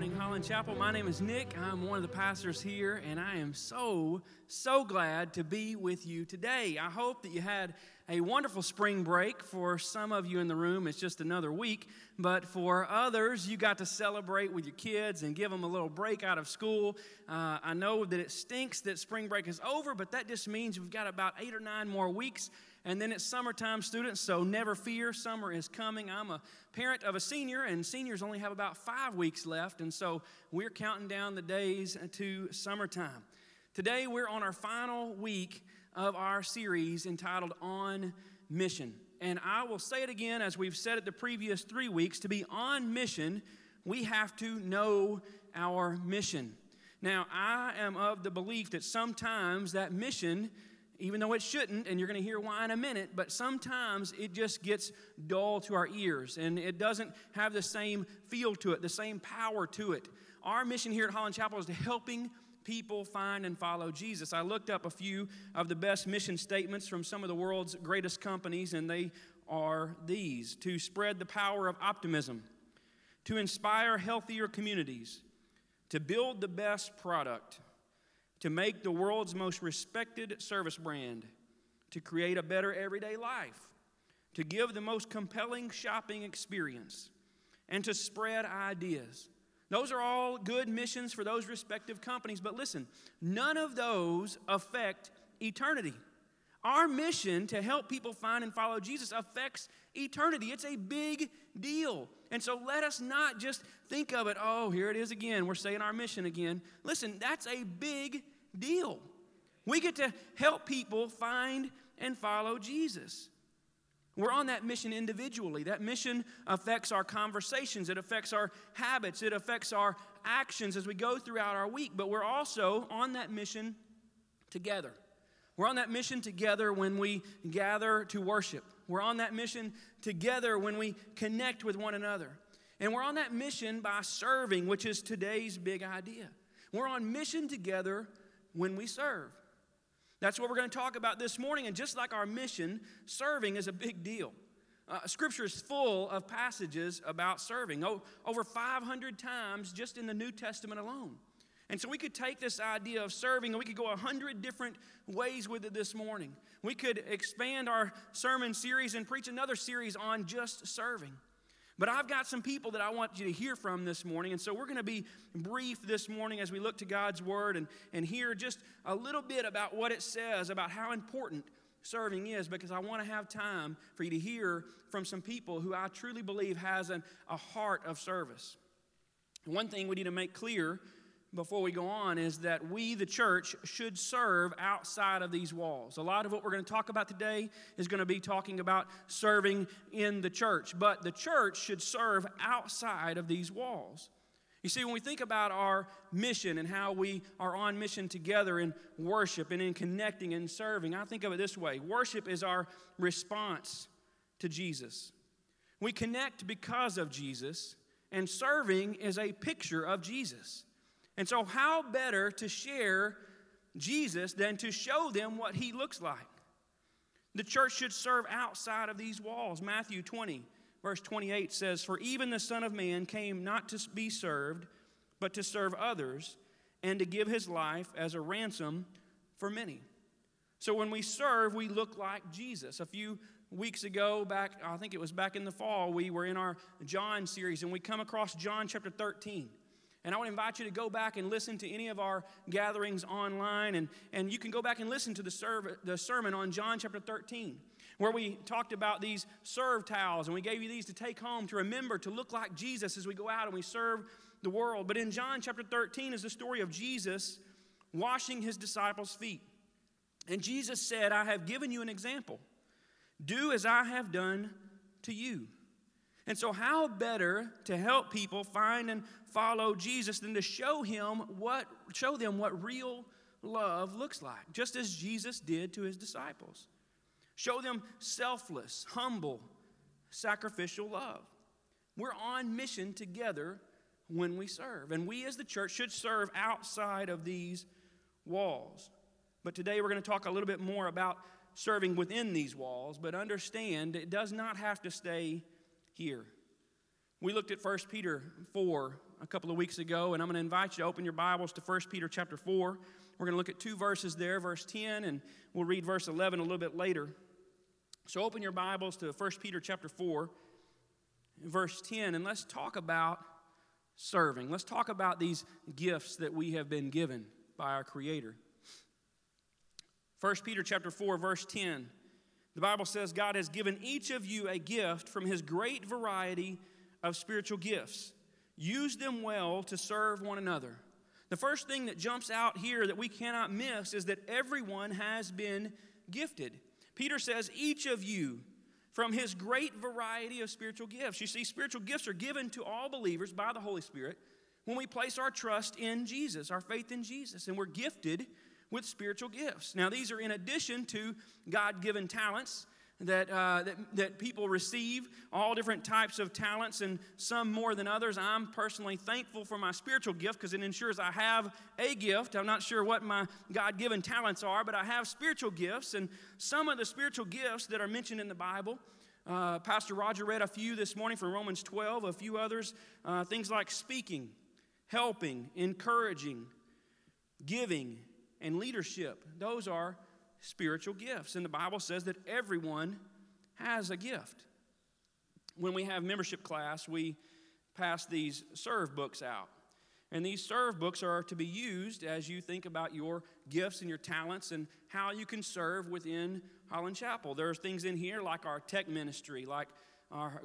morning, Holland Chapel. My name is Nick. I'm one of the pastors here, and I am so glad to be with you today. I hope that you had a wonderful spring break. For some of you in the room, it's just another week, but for others, you got to celebrate with your kids and give them a little break out of school. I know that it stinks that spring break is over, but that just means we've got about 8 or 9 more weeks. And then it's summertime, students, so never fear. Summer is coming. I'm a parent of a senior, and seniors only have about 5 weeks left, and so we're counting down the days to summertime. Today, we're on our final week of our series entitled On Mission. And I will say it again, as we've said it the previous 3 weeks, to be on mission, we have to know our mission. Now, I am of the belief that sometimes that mission, even though it shouldn't, and you're going to hear why in a minute, but sometimes it just gets dull to our ears, and it doesn't have the same feel to it, the same power to it. Our mission here at Holland Chapel is to helping people find and follow Jesus. I looked up a few of the best mission statements from some of the world's greatest companies, and they are these: to spread the power of optimism, to inspire healthier communities, to build the best product, to make the world's most respected service brand, to create a better everyday life, to give the most compelling shopping experience, and to spread ideas. Those are all good missions for those respective companies, but listen, none of those affect eternity. Our mission to help people find and follow Jesus affects eternity. It's a big deal. And so let us not just think of it, oh, here it is again, we're saying our mission again. Listen, that's a big deal. We get to help people find and follow Jesus. We're on that mission individually. That mission affects our conversations. It affects our habits. It affects our actions as we go throughout our week. But we're also on that mission together. We're on that mission together when we gather to worship. We're on that mission together when we connect with one another. And we're on that mission by serving, which is today's big idea. We're on mission together when we serve. That's what we're going to talk about this morning. And just like our mission, serving is a big deal. Scripture is full of passages about serving, over 500 times just in the New Testament alone. And so we could take this idea of serving and we could go 100 different ways with it this morning. We could expand our sermon series and preach another series on just serving. But I've got some people that I want you to hear from this morning, and so we're going to be brief this morning as we look to God's Word and hear just a little bit about what it says about how important serving is, because I want to have time for you to hear from some people who I truly believe has a heart of service. One thing we need to make clear before we go on is that we, the church, should serve outside of these walls. A lot of what we're going to talk about today is going to be talking about serving in the church, but the church should serve outside of these walls. You see, when we think about our mission and how we are on mission together in worship and in connecting and serving, I think of it this way. Worship is our response to Jesus. We connect because of Jesus, and serving is a picture of Jesus. And so how better to share Jesus than to show them what he looks like? The church should serve outside of these walls. Matthew 20, verse 28 says, "For even the Son of Man came not to be served, but to serve others, and to give his life as a ransom for many." So when we serve, we look like Jesus. A few weeks ago, I think it was back in the fall, we were in our John series, and we come across John chapter 13. And I would invite you to go back and listen to any of our gatherings online, and you can go back and listen to the sermon on John chapter 13, where we talked about these serve towels, and we gave you these to take home to remember to look like Jesus as we go out and we serve the world. But in John chapter 13 is the story of Jesus washing his disciples' feet. And Jesus said, "I have given you an example. Do as I have done to you." And so how better to help people find and follow Jesus than to show them what real love looks like, just as Jesus did to his disciples. Show them selfless, humble, sacrificial love. We're on mission together when we serve, and we as the church should serve outside of these walls. But today we're going to talk a little bit more about serving within these walls, but understand it does not have to stay here. We looked at 1 Peter 4 a couple of weeks ago, and I'm going to invite you to open your Bibles to 1 Peter chapter 4. We're going to look at two verses there, verse 10, and we'll read verse 11 a little bit later. So open your Bibles to 1 Peter chapter 4, verse 10, and let's talk about serving. Let's talk about these gifts that we have been given by our Creator. 1 Peter chapter 4, verse 10. The Bible says, God has given each of you a gift from his great variety of spiritual gifts. Use them well to serve one another. The first thing that jumps out here that we cannot miss is that everyone has been gifted. Peter says, each of you from his great variety of spiritual gifts. You see, spiritual gifts are given to all believers by the Holy Spirit when we place our trust in Jesus, our faith in Jesus, and we're gifted with spiritual gifts. Now, these are in addition to God-given talents that people receive, all different types of talents, and some more than others. I'm personally thankful for my spiritual gift because it ensures I have a gift. I'm not sure what my God-given talents are, but I have spiritual gifts, and some of the spiritual gifts that are mentioned in the Bible, Pastor Roger read a few this morning from Romans 12, a few others, things like speaking, helping, encouraging, giving, and leadership. Those are spiritual gifts. And the Bible says that everyone has a gift. When we have membership class, we pass these serve books out. And these serve books are to be used as you think about your gifts and your talents and how you can serve within Holland Chapel. There are things in here like our tech ministry, like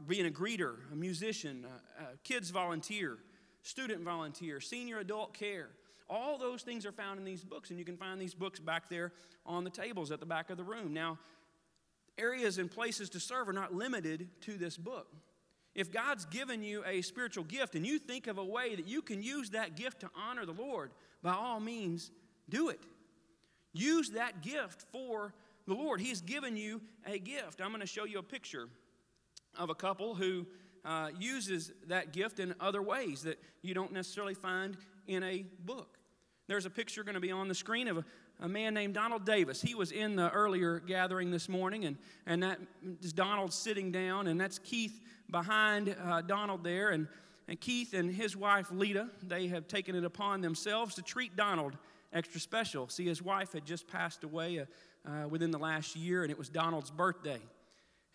being a greeter, a musician, a kids volunteer, student volunteer, senior adult care. All those things are found in these books, and you can find these books back there on the tables at the back of the room. Now, areas and places to serve are not limited to this book. If God's given you a spiritual gift and you think of a way that you can use that gift to honor the Lord, by all means, do it. Use that gift for the Lord. He's given you a gift. I'm going to show you a picture of a couple who uses that gift in other ways that you don't necessarily find in a book. There's a picture going to be on the screen of a man named Donald Davis. He was in the earlier gathering this morning, and that is Donald sitting down, and that's Keith behind Donald there. And Keith and his wife, Lita, they have taken it upon themselves to treat Donald extra special. See, his wife had just passed away within the last year, and it was Donald's birthday.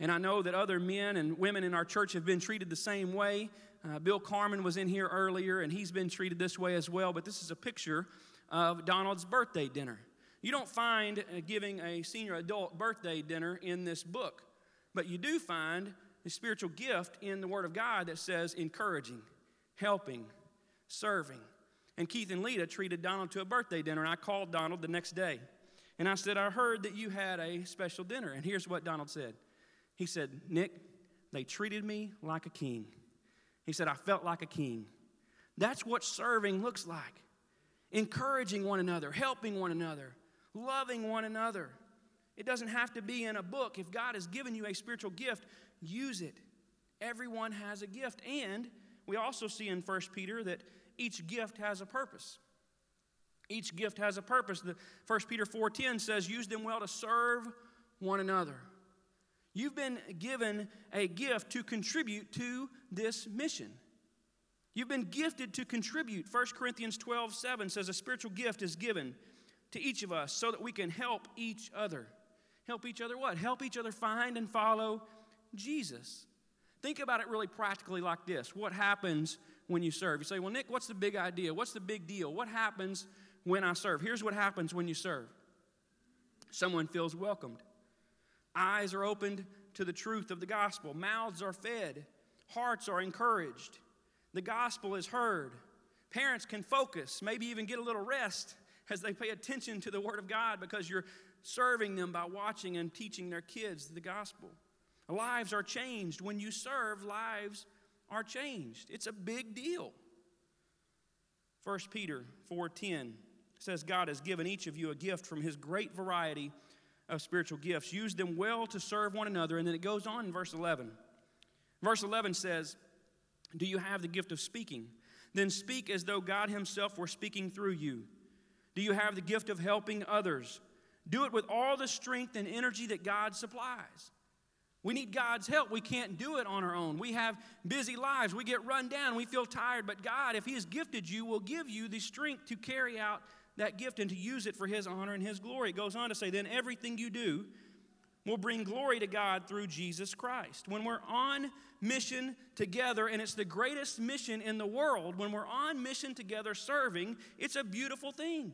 And I know that other men and women in our church have been treated the same way. Bill Carmen was in here earlier, and he's been treated this way as well. But this is a picture of Donald's birthday dinner. You don't find giving a senior adult birthday dinner in this book. But you do find a spiritual gift in the Word of God that says encouraging, helping, serving. And Keith and Lita treated Donald to a birthday dinner, and I called Donald the next day. And I said, I heard that you had a special dinner. And here's what Donald said. He said, Nick, they treated me like a king. He said, I felt like a king. That's what serving looks like. Encouraging one another, helping one another, loving one another. It doesn't have to be in a book. If God has given you a spiritual gift, use it. Everyone has a gift. And we also see in 1 Peter that each gift has a purpose. Each gift has a purpose. 1 Peter 4:10 says, use them well to serve one another. You've been given a gift to contribute to this mission. You've been gifted to contribute. 1 Corinthians 12, 7 says a spiritual gift is given to each of us so that we can help each other. Help each other what? Help each other find and follow Jesus. Think about it really practically like this. What happens when you serve? You say, well, Nick, what's the big idea? What's the big deal? What happens when I serve? Here's what happens when you serve. Someone feels welcomed. Eyes are opened to the truth of the gospel. Mouths are fed. Hearts are encouraged. The gospel is heard. Parents can focus, maybe even get a little rest as they pay attention to the Word of God because you're serving them by watching and teaching their kids the gospel. Lives are changed. When you serve, lives are changed. It's a big deal. 1 Peter 4:10 says, God has given each of you a gift from his great variety of spiritual gifts. Use them well to serve one another. And then it goes on in verse 11. Verse 11 says, do you have the gift of speaking? Then speak as though God himself were speaking through you. Do you have the gift of helping others? Do it with all the strength and energy that God supplies. We need God's help. We can't do it on our own. We have busy lives. We get run down. We feel tired. But God, if he has gifted you, will give you the strength to carry out that gift and to use it for his honor and his glory. It goes on to say, then everything you do will bring glory to God through Jesus Christ. When we're on mission together, and it's the greatest mission in the world, when we're on mission together serving, it's a beautiful thing.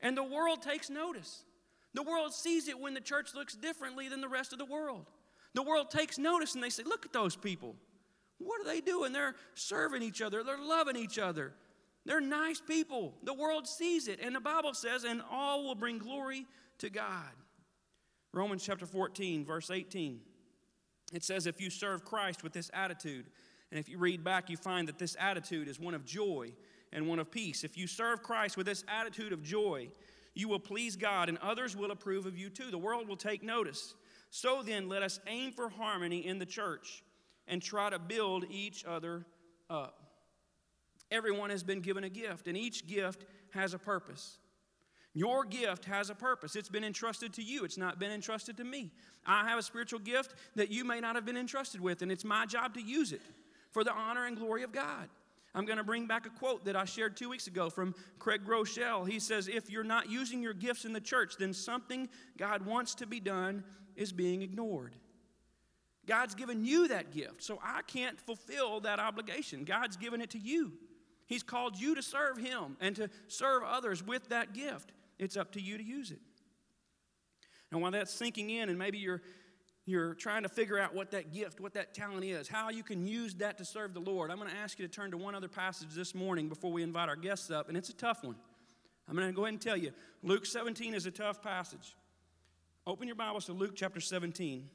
And the world takes notice. The world sees it when the church looks differently than the rest of the world. The world takes notice and they say, look at those people. What are they doing? They're serving each other. They're loving each other. They're nice people. The world sees it. And the Bible says, and all will bring glory to God. Romans chapter 14, verse 18. It says, if you serve Christ with this attitude, and if you read back, you find that this attitude is one of joy and one of peace. If you serve Christ with this attitude of joy, you will please God, and others will approve of you too. The world will take notice. So then, let us aim for harmony in the church and try to build each other up. Everyone has been given a gift, and each gift has a purpose. Your gift has a purpose. It's been entrusted to you. It's not been entrusted to me. I have a spiritual gift that you may not have been entrusted with, and it's my job to use it for the honor and glory of God. I'm going to bring back a quote that I shared 2 weeks ago from Craig Groeschel. He says, if you're not using your gifts in the church, then something God wants to be done is being ignored. God's given you that gift, so I can't fulfill that obligation. God's given it to you. He's called you to serve him and to serve others with that gift. It's up to you to use it. And while that's sinking in, and maybe you're trying to figure out what that gift, what that talent is, how you can use that to serve the Lord, I'm going to ask you to turn to one other passage this morning before we invite our guests up, and it's a tough one. I'm going to go ahead and tell you, Luke 17 is a tough passage. Open your Bibles to Luke chapter 17,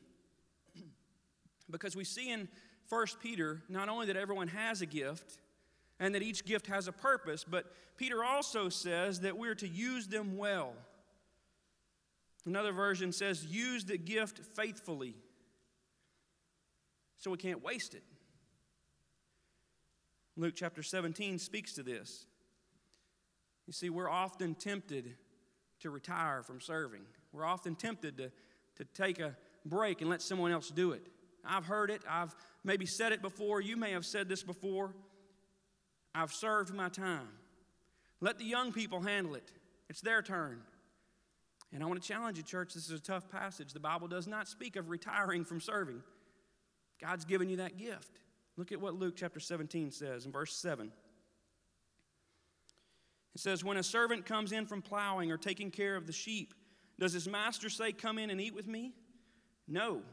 because we see in 1 Peter not only that everyone has a gift and that each gift has a purpose, but Peter also says that we're to use them well. Another version says, use the gift faithfully, so we can't waste it. Luke chapter 17 speaks to this. You see, we're often tempted to retire from serving. We're often tempted to take a break and let someone else do it. I've heard it. I've maybe said it before. You may have said this before. I've served my time. Let the young people handle it. It's their turn. And I want to challenge you, church. This is a tough passage. The Bible does not speak of retiring from serving. God's given you that gift. Look at what Luke chapter 17 says in verse 7. It says, when a servant comes in from plowing or taking care of the sheep, does his master say, come in and eat with me? No.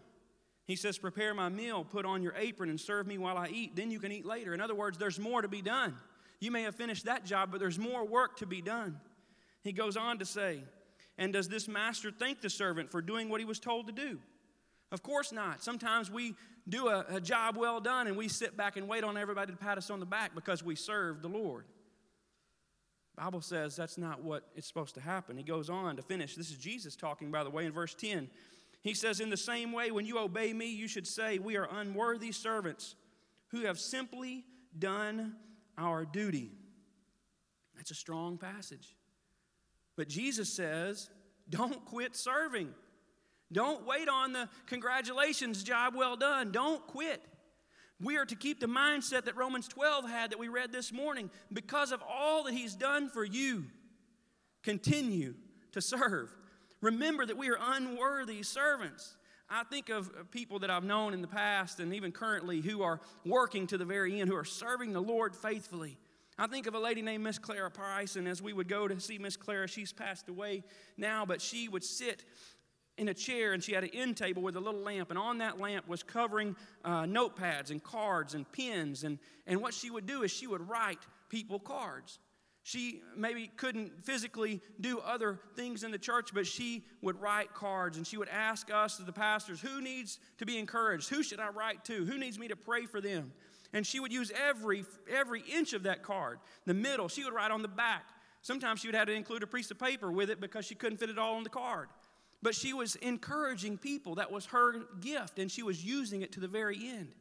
He says, prepare my meal, put on your apron, and serve me while I eat. Then you can eat later. In other words, there's more to be done. You may have finished that job, but there's more work to be done. He goes on to say, and does this master thank the servant for doing what he was told to do? Of course not. Sometimes we do a job well done, and we sit back and wait on everybody to pat us on the back because we serve the Lord. The Bible says that's not what it's supposed to happen. He goes on to finish. This is Jesus talking, by the way, in verse 10. He says, in the same way, when you obey me, you should say, we are unworthy servants who have simply done our duty. That's a strong passage. But Jesus says, don't quit serving. Don't wait on the congratulations, job well done. Don't quit. We are to keep the mindset that Romans 12 had that we read this morning. Because of all that he's done for you, continue to serve. Remember that we are unworthy servants. I think of people that I've known in the past and even currently who are working to the very end, who are serving the Lord faithfully. I think of a lady named Miss Clara Price, and as we would go to see Miss Clara, she's passed away now, but she would sit in a chair, and she had an end table with a little lamp, and on that lamp was covering notepads and cards and pens, and what she would do is she would write people cards. She maybe couldn't physically do other things in the church, but she would write cards, and she would ask us, the pastors, who needs to be encouraged? Who should I write to? Who needs me to pray for them? And she would use every inch of that card. The middle, she would write on the back. Sometimes she would have to include a piece of paper with it because she couldn't fit it all on the card. But she was encouraging people. That was her gift, and she was using it to the very end.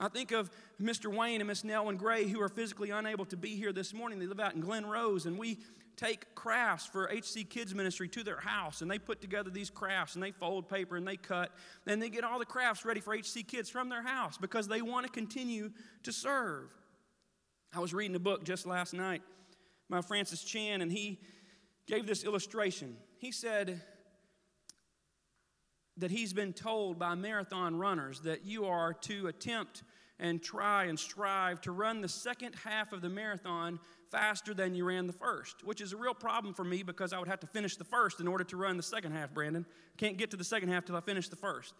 I think of Mr. Wayne and Miss Nell and Gray, who are physically unable to be here this morning. They live out in Glen Rose, and we take crafts for HC Kids Ministry to their house, and they put together these crafts, and they fold paper, and they cut, and they get all the crafts ready for HC Kids from their house because they want to continue to serve. I was reading a book just last night by Francis Chan, and he gave this illustration. He said that he's been told by marathon runners that you are to attempt and try and strive to run the second half of the marathon faster than you ran the first, which is a real problem for me because I would have to finish the first in order to run the second half, Brandon. Can't get to the second half till I finish the first.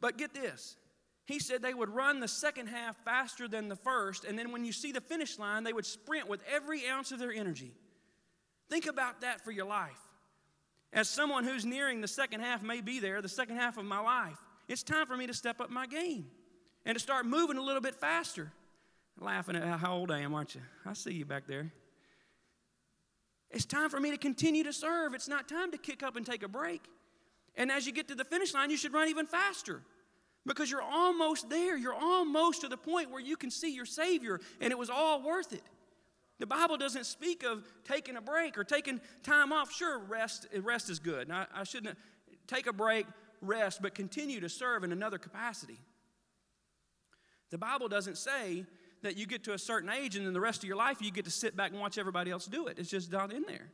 But get this. He said they would run the second half faster than the first, and then when you see the finish line, they would sprint with every ounce of their energy. Think about that for your life. As someone who's nearing the second half may be there, the second half of my life, it's time for me to step up my game and to start moving a little bit faster. Laughing at how old I am, aren't you? I see you back there. It's time for me to continue to serve. It's not time to kick up and take a break. And as you get to the finish line, you should run even faster because you're almost there. You're almost to the point where you can see your Savior, and it was all worth it. The Bible doesn't speak of taking a break or taking time off. Sure, rest is good. Now, I shouldn't take a break, rest, but continue to serve in another capacity. The Bible doesn't say that you get to a certain age and then the rest of your life you get to sit back and watch everybody else do it. It's just not in there.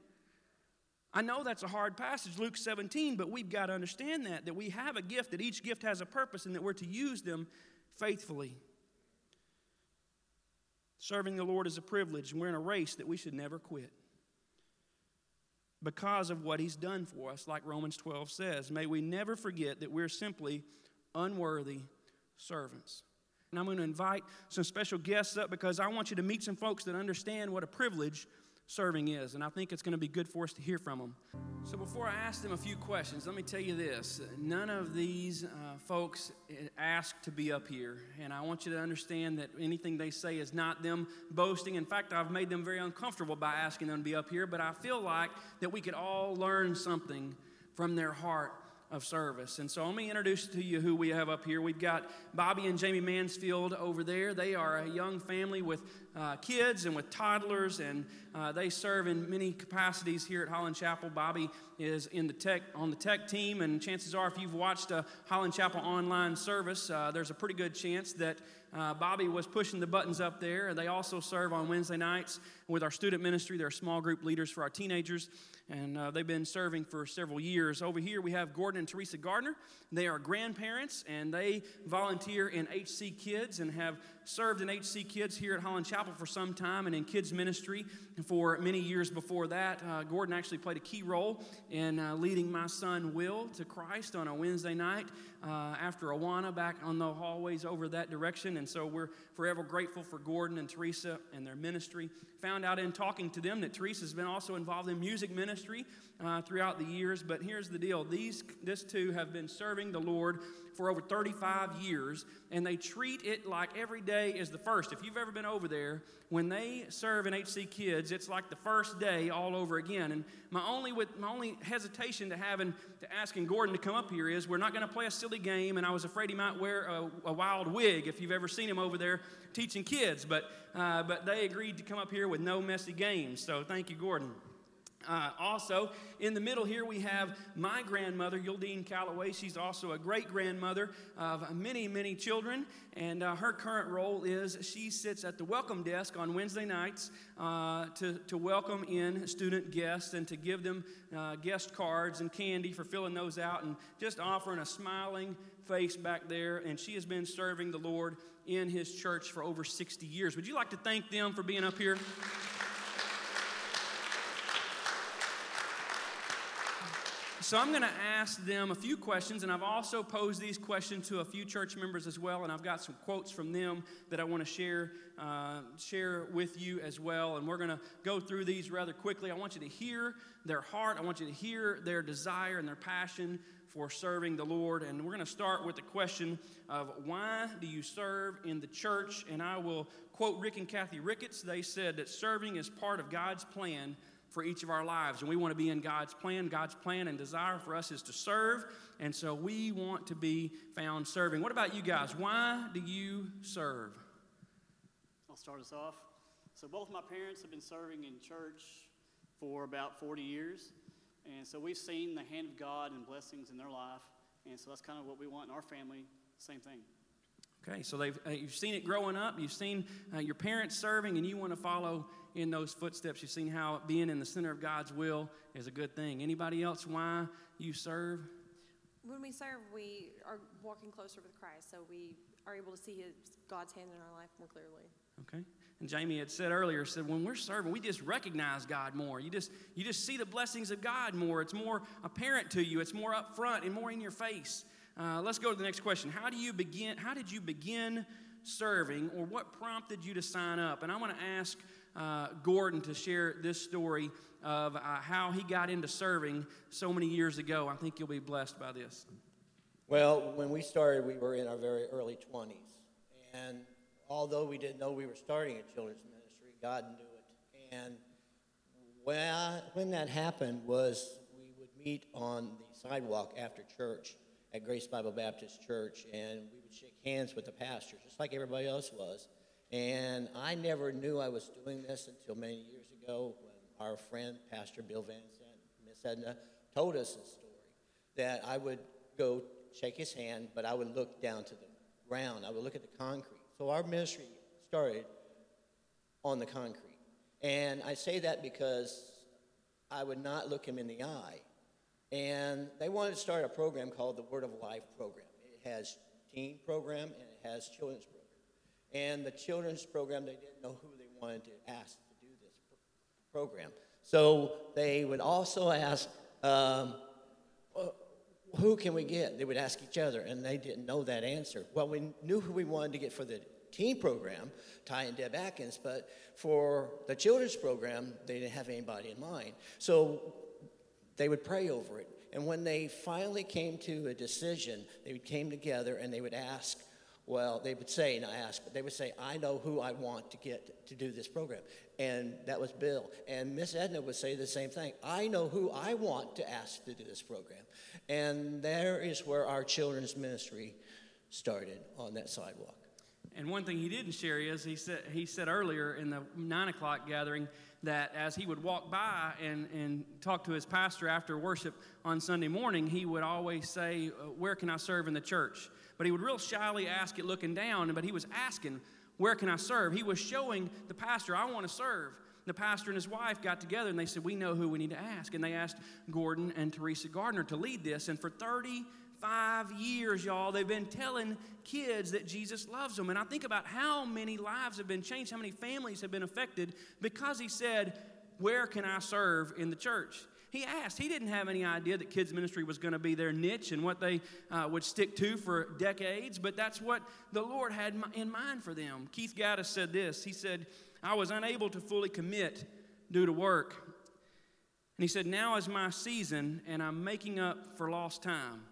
I know that's a hard passage, Luke 17, but we've got to understand that we have a gift, that each gift has a purpose, and that we're to use them faithfully. Serving the Lord is a privilege, and we're in a race that we should never quit because of what he's done for us, like Romans 12 says. May we never forget that we're simply unworthy servants. And I'm going to invite some special guests up because I want you to meet some folks that understand what a privilege serving is, and I think it's going to be good for us to hear from them. So before I ask them a few questions, let me tell you this. None of these folks asked to be up here, and I want you to understand that anything they say is not them boasting. In fact, I've made them very uncomfortable by asking them to be up here, but I feel like that we could all learn something from their heart of service. And so let me introduce to you who we have up here. We've got Bobby and Jamie Mansfield over there. They are a young family with kids and with toddlers, and they serve in many capacities here at Holland Chapel. Bobby is on the tech team, and chances are if you've watched a Holland Chapel online service, there's a pretty good chance that Bobby was pushing the buttons up there. They also serve on Wednesday nights with our student ministry. They're small group leaders for our teenagers, and they've been serving for several years. Over here, we have Gordon and Teresa Gardner. They are grandparents, and they volunteer in HC Kids and have served in HC Kids here at Holland Chapel for some time and in kids ministry for many years before that. Gordon actually played a key role in leading my son Will to Christ on a Wednesday night after Awana back on the hallways over that direction. And so we're forever grateful for Gordon and Teresa and their ministry. Found out in talking to them that Teresa's been also involved in music ministry throughout the years. But here's the deal. This two have been serving the Lord for over 35 years, and they treat it like every day is the first. If you've ever been over there, when they serve in HC Kids, it's like the first day all over again. And my only hesitation to asking Gordon to come up here is we're not going to play a silly game, and I was afraid he might wear a wild wig if you've ever seen him over there teaching kids. But they agreed to come up here with no messy games, so thank you, Gordon. Also, in the middle here, we have my grandmother, Yuldeen Calloway. She's also a great-grandmother of many, many children, and her current role is she sits at the welcome desk on Wednesday nights to welcome in student guests and to give them guest cards and candy for filling those out and just offering a smiling face back there, and she has been serving the Lord in his church for over 60 years. Would you like to thank them for being up here? So I'm going to ask them a few questions, and I've also posed these questions to a few church members as well, and I've got some quotes from them that I want to share with you as well, and we're going to go through these rather quickly. I want you to hear their heart. I want you to hear their desire and their passion for serving the Lord, and we're going to start with the question of why do you serve in the church, and I will quote Rick and Kathy Ricketts. They said that serving is part of God's plan for each of our lives, and we want to be in God's plan. God's plan and desire for us is to serve, and so we want to be found serving. What about you guys? Why do you serve? I'll start us off. So both my parents have been serving in church for about 40 years, and so we've seen the hand of God and blessings in their life, and so that's kind of what we want in our family, same thing. Okay, so you've seen it growing up. You've seen your parents serving, and you want to follow in those footsteps. You've seen how being in the center of God's will is a good thing. Anybody else, why you serve? When we serve, we are walking closer with Christ, so we are able to see God's hand in our life more clearly. Okay. And Jamie had said earlier, when we're serving, we just recognize God more. You just see the blessings of God more. It's more apparent to you. It's more up front and more in your face. Let's go to the next question. How did you begin serving, or what prompted you to sign up? And I want to ask Gordon to share this story of how he got into serving so many years ago. I think you'll be blessed by this. Well, when we started, we were in our very early 20s. And although we didn't know we were starting a children's ministry, God knew it. And when that happened was we would meet on the sidewalk after church at Grace Bible Baptist Church, and we would shake hands with the pastor, just like everybody else was. And I never knew I was doing this until many years ago when our friend, Pastor Bill Van Sant, Miss Edna, told us this story, that I would go shake his hand, but I would look down to the ground. I would look at the concrete. So our ministry started on the concrete. And I say that because I would not look him in the eye. And they wanted to start a program called the Word of Life program. It has teen program and it has children's program. And the children's program, they didn't know who they wanted to ask to do this program. So they would also ask, who can we get? They would ask each other, and they didn't know that answer. Well, we knew who we wanted to get for the teen program, Ty and Deb Atkins, but for the children's program, they didn't have anybody in mind. So they would pray over it. And when they finally came to a decision, they came together and they would ask, they would say, I know who I want to get to do this program. And that was Bill. And Miss Edna would say the same thing. I know who I want to ask to do this program. And there is where our children's ministry started, on that sidewalk. And one thing he didn't share is he said earlier in the 9 o'clock gathering that as he would walk by and talk to his pastor after worship on Sunday morning, he would always say, where can I serve in the church? But he would real shyly ask it looking down, but he was asking, where can I serve? He was showing the pastor, I want to serve. The pastor and his wife got together and they said, we know who we need to ask. And they asked Gordon and Teresa Gardner to lead this. And for 35 years, y'all, they've been telling kids that Jesus loves them. And I think about how many lives have been changed, how many families have been affected because he said, where can I serve in the church? He asked. He didn't have any idea that kids ministry was going to be their niche and what they would stick to for decades, but that's what the Lord had in mind for them. Keith Gaddis said this. He said, I was unable to fully commit due to work. And he said, now is my season, and I'm making up for lost time.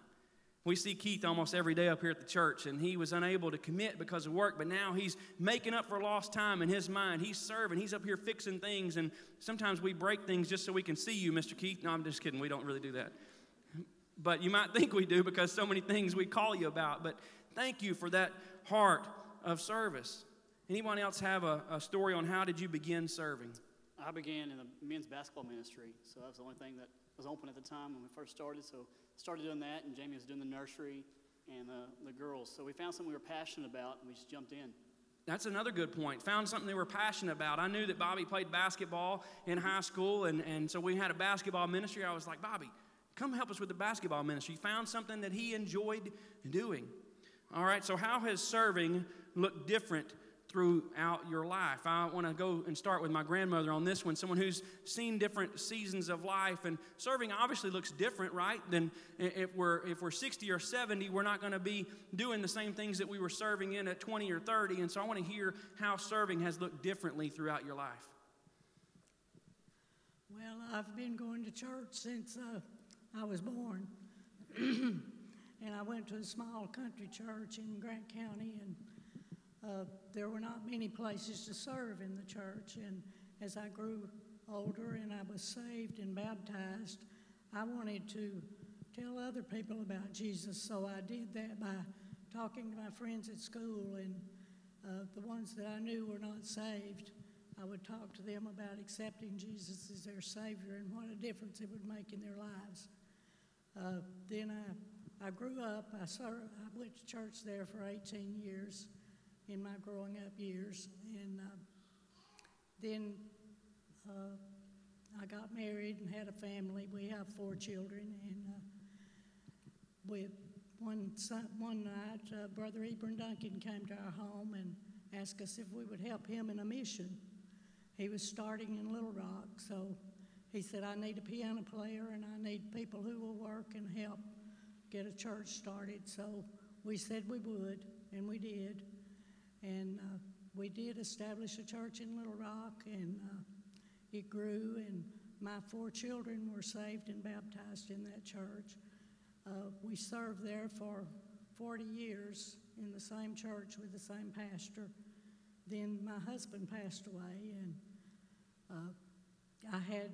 We see Keith almost every day up here at the church, and he was unable to commit because of work, but now he's making up for lost time in his mind. He's serving. He's up here fixing things, and sometimes we break things just so we can see you, Mr. Keith. No, I'm just kidding. We don't really do that. But you might think we do because so many things we call you about, but thank you for that heart of service. Anyone else have a story on how did you begin serving? I began in the men's basketball ministry, so that was the only thing that was open at the time when we first started, so started doing that, and Jamie was doing the nursery and the girls. So we found something we were passionate about, and we just jumped in. That's another good point. Found something they were passionate about. I knew that Bobby played basketball in high school, and so we had a basketball ministry. I was like, Bobby, come help us with the basketball ministry. Found something that he enjoyed doing. All right, so how has serving looked different throughout your life? I want to go and start with my grandmother on this one, someone who's seen different seasons of life, and serving obviously looks different, right? Than if we're 60 or 70, we're not going to be doing the same things that we were serving in at 20 or 30, and so I want to hear how serving has looked differently throughout your life. Well, I've been going to church since I was born, and I went to a small country church in Grant County, and there were not many places to serve in the church, and as I grew older and I was saved and baptized, I wanted to tell other people about Jesus, so I did that by talking to my friends at school, and the ones that I knew were not saved, I would talk to them about accepting Jesus as their Savior and what a difference it would make in their lives. Then I grew up. I went to church there for 18 years in my growing up years, and then I got married and had a family. We have 4 children, and one night, Brother Ebron Duncan came to our home and asked us if we would help him in a mission. He was starting in Little Rock, so he said, I need a piano player and I need people who will work and help get a church started. So we said we would, and we did. And we did establish a church in Little Rock, and it grew, and my 4 children were saved and baptized in that church. We served there for 40 years in the same church with the same pastor. Then my husband passed away, and I had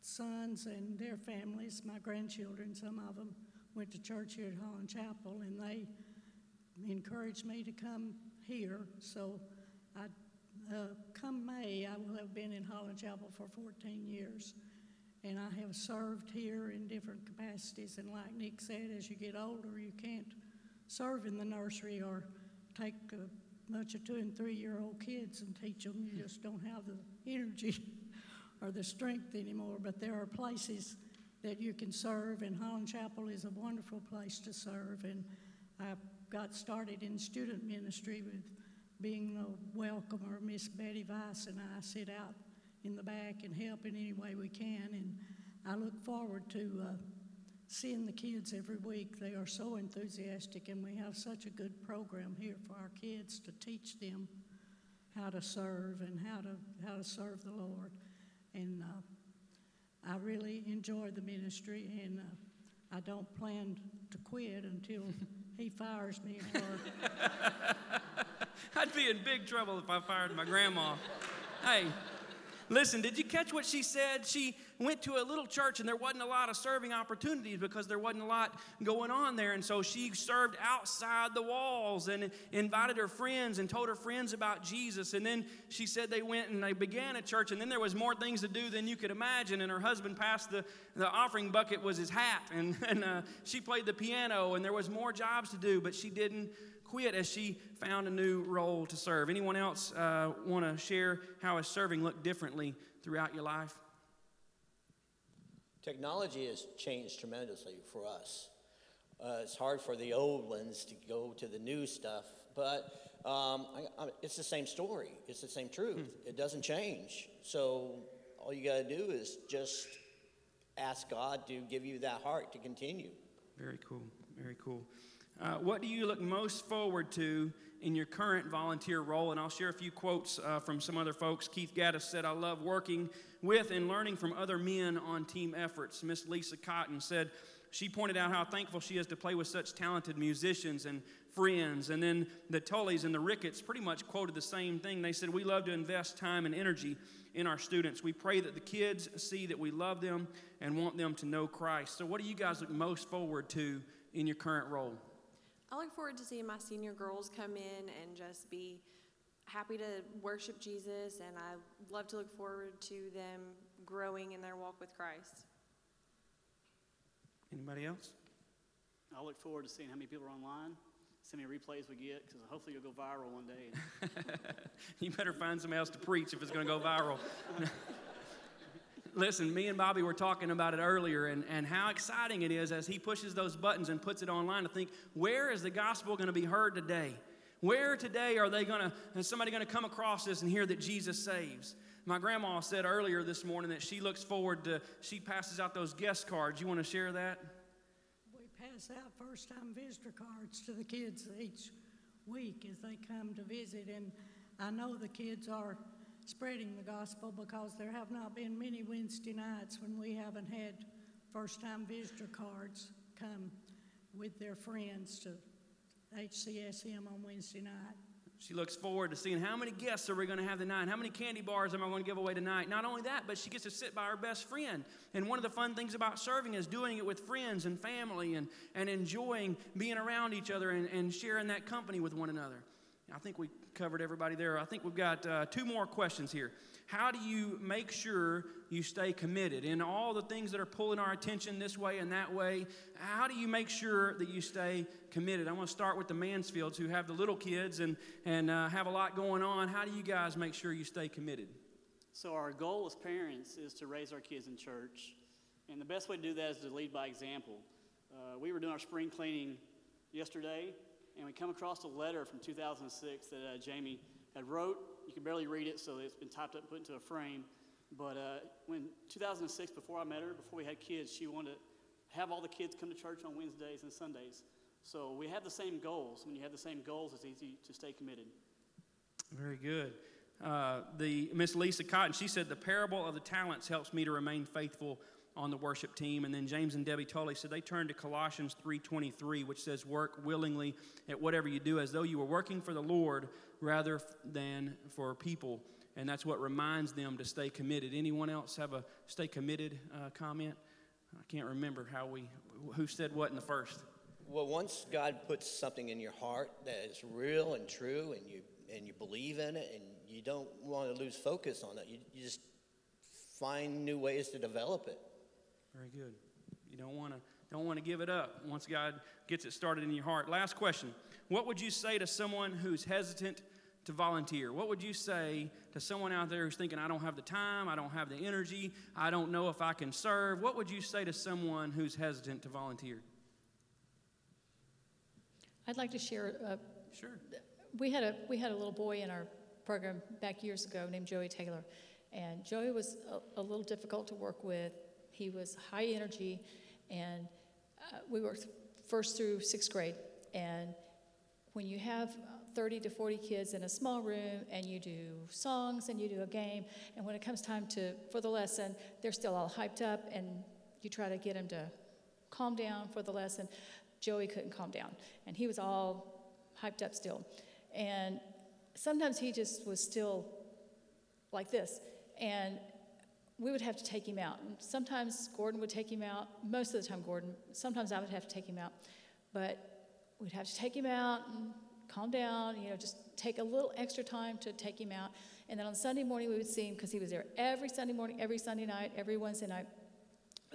sons and their families, my grandchildren, some of them went to church here at Holland Chapel, and they encouraged me to come here. So come May, I will have been in Holland Chapel for 14 years. And I have served here in different capacities. And like Nick said, as you get older, you can't serve in the nursery or take much of 2- and 3-year-old kids and teach them. You just don't have the energy or the strength anymore. But there are places that you can serve, and Holland Chapel is a wonderful place to serve. And I got started in student ministry with being the welcomer. Miss Betty Weiss and I sit out in the back and help in any way we can, and I look forward to seeing the kids every week. They are so enthusiastic, and we have such a good program here for our kids to teach them how to serve and how to serve the Lord. And I really enjoy the ministry, and I don't plan to quit until he fires me. I'd be in big trouble if I fired my grandma. Hey. Listen, did you catch what she said? She went to a little church, and there wasn't a lot of serving opportunities because there wasn't a lot going on there. And so she served outside the walls and invited her friends and told her friends about Jesus. And then she said they went and they began a church, and then there was more things to do than you could imagine. And her husband passed the offering bucket was his hat, and she played the piano, and there was more jobs to do, but she didn't quit as she found a new role to serve. Anyone else want to share how a serving looked differently throughout your life? Technology has changed tremendously for us. It's hard for the old ones to go to the new stuff, but it's the same story. It's the same truth. It doesn't change. So all you got to do is just ask God to give you that heart to continue. Very cool. Very cool. What do you look most forward to in your current volunteer role? And I'll share a few quotes from some other folks. Keith Gaddis said, I love working with and learning from other men on team efforts. Miss Lisa Cotton said, she pointed out how thankful she is to play with such talented musicians and friends. And then the Tullies and the Ricketts pretty much quoted the same thing. They said, we love to invest time and energy in our students. We pray that the kids see that we love them and want them to know Christ. So what do you guys look most forward to in your current role? I look forward to seeing my senior girls come in and just be happy to worship Jesus, and I love to look forward to them growing in their walk with Christ. Anybody else? I look forward to seeing how many people are online, see how many replays we get, because hopefully you'll go viral one day. You better find somebody else to preach if it's going to go viral. Listen, me and Bobby were talking about it earlier, and how exciting it is as he pushes those buttons and puts it online to think, where is the gospel going to be heard today? Where today are they going to, is somebody going to come across this and hear that Jesus saves? My grandma said earlier this morning that she looks forward to, she passes out those guest cards. You want to share that? We pass out first-time visitor cards to the kids each week as they come to visit, and I know the kids are spreading the gospel because there have not been many Wednesday nights when we haven't had first-time visitor cards come with their friends to HCSM on Wednesday night. She looks forward to seeing how many guests are we going to have tonight? How many candy bars am I going to give away tonight? Not only that, but she gets to sit by her best friend. And one of the fun things about serving is doing it with friends and family and enjoying being around each other and sharing that company with one another. I think we covered everybody there. I think we've got two more questions here. How do you make sure you stay committed? In all the things that are pulling our attention this way and that way, how do you make sure that you stay committed? I want to start with the Mansfields who have the little kids and have a lot going on. How do you guys make sure you stay committed? So our goal as parents is to raise our kids in church. And the best way to do that is to lead by example. We were doing our spring cleaning yesterday. And we come across a letter from 2006 that Jamie had wrote. You can barely read it, so it's been typed up and put into a frame. But when 2006, before I met her, before we had kids, she wanted to have all the kids come to church on Wednesdays and Sundays. So we have the same goals. When you have the same goals, it's easy to stay committed. Very good. The Miss Lisa Cotton, she said, the parable of the talents helps me to remain faithful on the worship team. And then James and Debbie Tully said they turned to Colossians 3:23, which says, work willingly at whatever you do as though you were working for the Lord rather than for people. And that's what reminds them to stay committed. Anyone else have a stay committed comment? I can't remember who said what in the first. Well, once God puts something in your heart that is real and true and you believe in it and you don't want to lose focus on it, you just find new ways to develop it. Very good. You don't want to give it up once God gets it started in your heart. Last question. What would you say to someone who's hesitant to volunteer? What would you say to someone out there who's thinking, I don't have the time, I don't have the energy, I don't know if I can serve? What would you say to someone who's hesitant to volunteer? I'd like to share. Sure. We had a little boy in our program back years ago named Joey Taylor. And Joey was a little difficult to work with. He was high energy, and we worked first through sixth grade. And when you have 30 to 40 kids in a small room, and you do songs, and you do a game, and when it comes time for the lesson, they're still all hyped up, and you try to get them to calm down for the lesson. Joey couldn't calm down, and he was all hyped up still. And sometimes he just was still like this, and we would have to take him out. And sometimes Gordon would take him out. Most of the time, Gordon. Sometimes I would have to take him out. But we'd have to take him out and calm down, just take a little extra time to take him out. And then on Sunday morning, we would see him because he was there every Sunday morning, every Sunday night, every Wednesday night.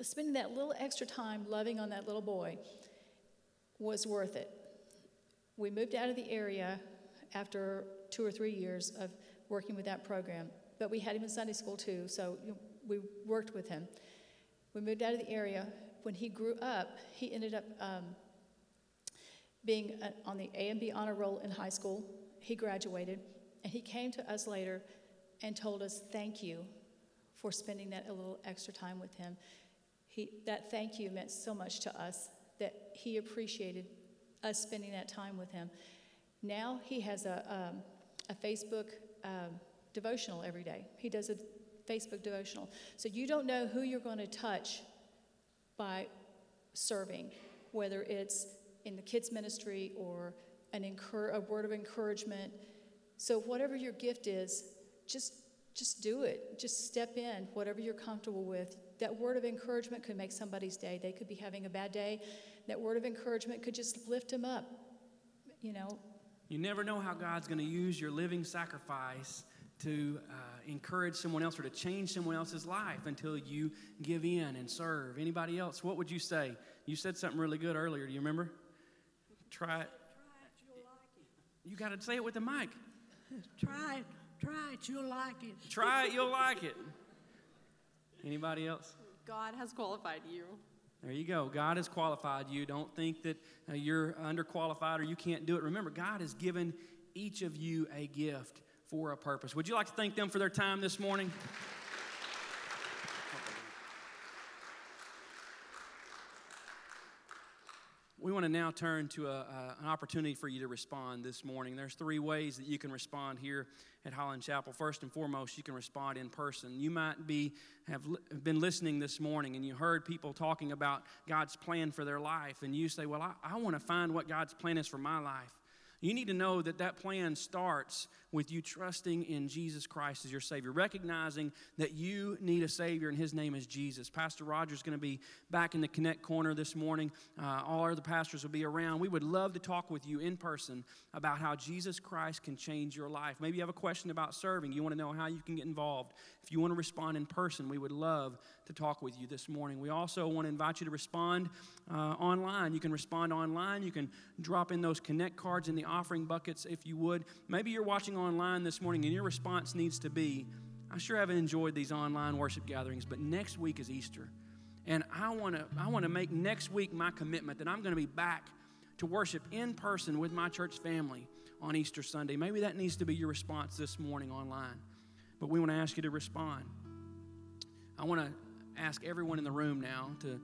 Spending that little extra time loving on that little boy was worth it. We moved out of the area after 2 or 3 years of working with that program. But we had him in Sunday school, too, so we worked with him. We moved out of the area. When he grew up, he ended up being on the A&B honor roll in high school. He graduated, and he came to us later and told us, thank you for spending that a little extra time with him. That thank you meant so much to us that he appreciated us spending that time with him. Now he has a Facebook devotional every day. He does a Facebook devotional. So you don't know who you're going to touch by serving, whether it's in the kids' ministry or a word of encouragement. So whatever your gift is, just do it. Just step in, whatever you're comfortable with. That word of encouragement could make somebody's day. They could be having a bad day. That word of encouragement could just lift them up. You never know how God's going to use your living sacrifice to encourage someone else or to change someone else's life until you give in and serve. Anybody else, what would you say? You said something really good earlier. Do you remember? Try it. Try it, you'll like it. You got to say it with the mic. Try it, you'll like it. Try it, you'll like it. Anybody else? God has qualified you. There you go. God has qualified you. Don't think that you're underqualified or you can't do it. Remember, God has given each of you a gift for a purpose. Would you like to thank them for their time this morning? We want to now turn to an opportunity for you to respond this morning. There's 3 ways that you can respond here at Holland Chapel. First and foremost, you can respond in person. You might have been listening this morning and you heard people talking about God's plan for their life, and you say, well, I want to find what God's plan is for my life. You need to know that that plan starts with you trusting in Jesus Christ as your Savior, recognizing that you need a Savior, and His name is Jesus. Pastor Roger's going to be back in the Connect Corner this morning. All our other pastors will be around. We would love to talk with you in person about how Jesus Christ can change your life. Maybe you have a question about serving. You want to know how you can get involved. If you want to respond in person, we would love to talk with you this morning. We also want to invite you to respond online. You can respond online. You can drop in those Connect cards in the offering buckets if you would. Maybe you're watching online this morning and your response needs to be, I sure haven't enjoyed these online worship gatherings, but next week is Easter. And I want to make next week my commitment that I'm going to be back to worship in person with my church family on Easter Sunday. Maybe that needs to be your response this morning online. But we want to ask you to respond. I want to ask everyone in the room now to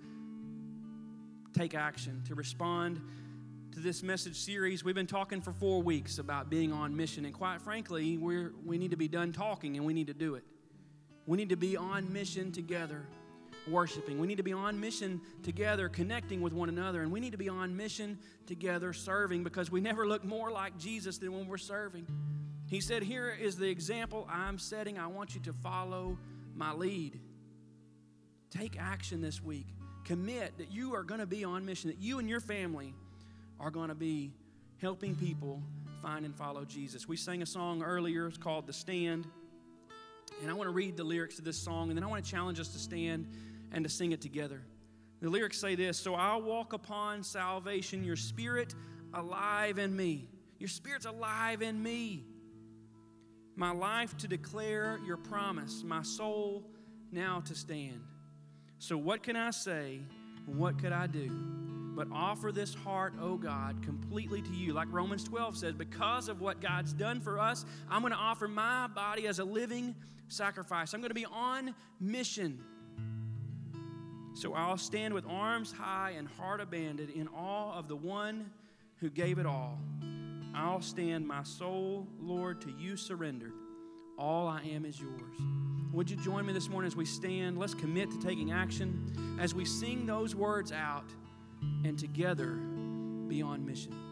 take action, to respond to this message series. We've been talking for 4 weeks about being on mission, and quite frankly, we need to be done talking, and we need to do it. We need to be on mission together, worshiping. We need to be on mission together, connecting with one another, and we need to be on mission together, serving, because we never look more like Jesus than when we're serving. He said, here is the example I'm setting. I want you to follow my lead. Take action this week. Commit that you are going to be on mission, that you and your family are going to be helping people find and follow Jesus. We sang a song earlier. It's called The Stand. And I want to read the lyrics to this song, and then I want to challenge us to stand and to sing it together. The lyrics say this: so I'll walk upon salvation, your spirit alive in me. Your spirit's alive in me. My life to declare your promise, my soul now to stand. So what can I say? What could I do? But offer this heart, oh God, completely to you. Like Romans 12 says, because of what God's done for us, I'm going to offer my body as a living sacrifice. I'm going to be on mission. So I'll stand with arms high and heart abandoned in awe of the one who gave it all. I'll stand, my soul, Lord, to you surrendered. All I am is yours. Would you join me this morning as we stand? Let's commit to taking action as we sing those words out and together be on mission.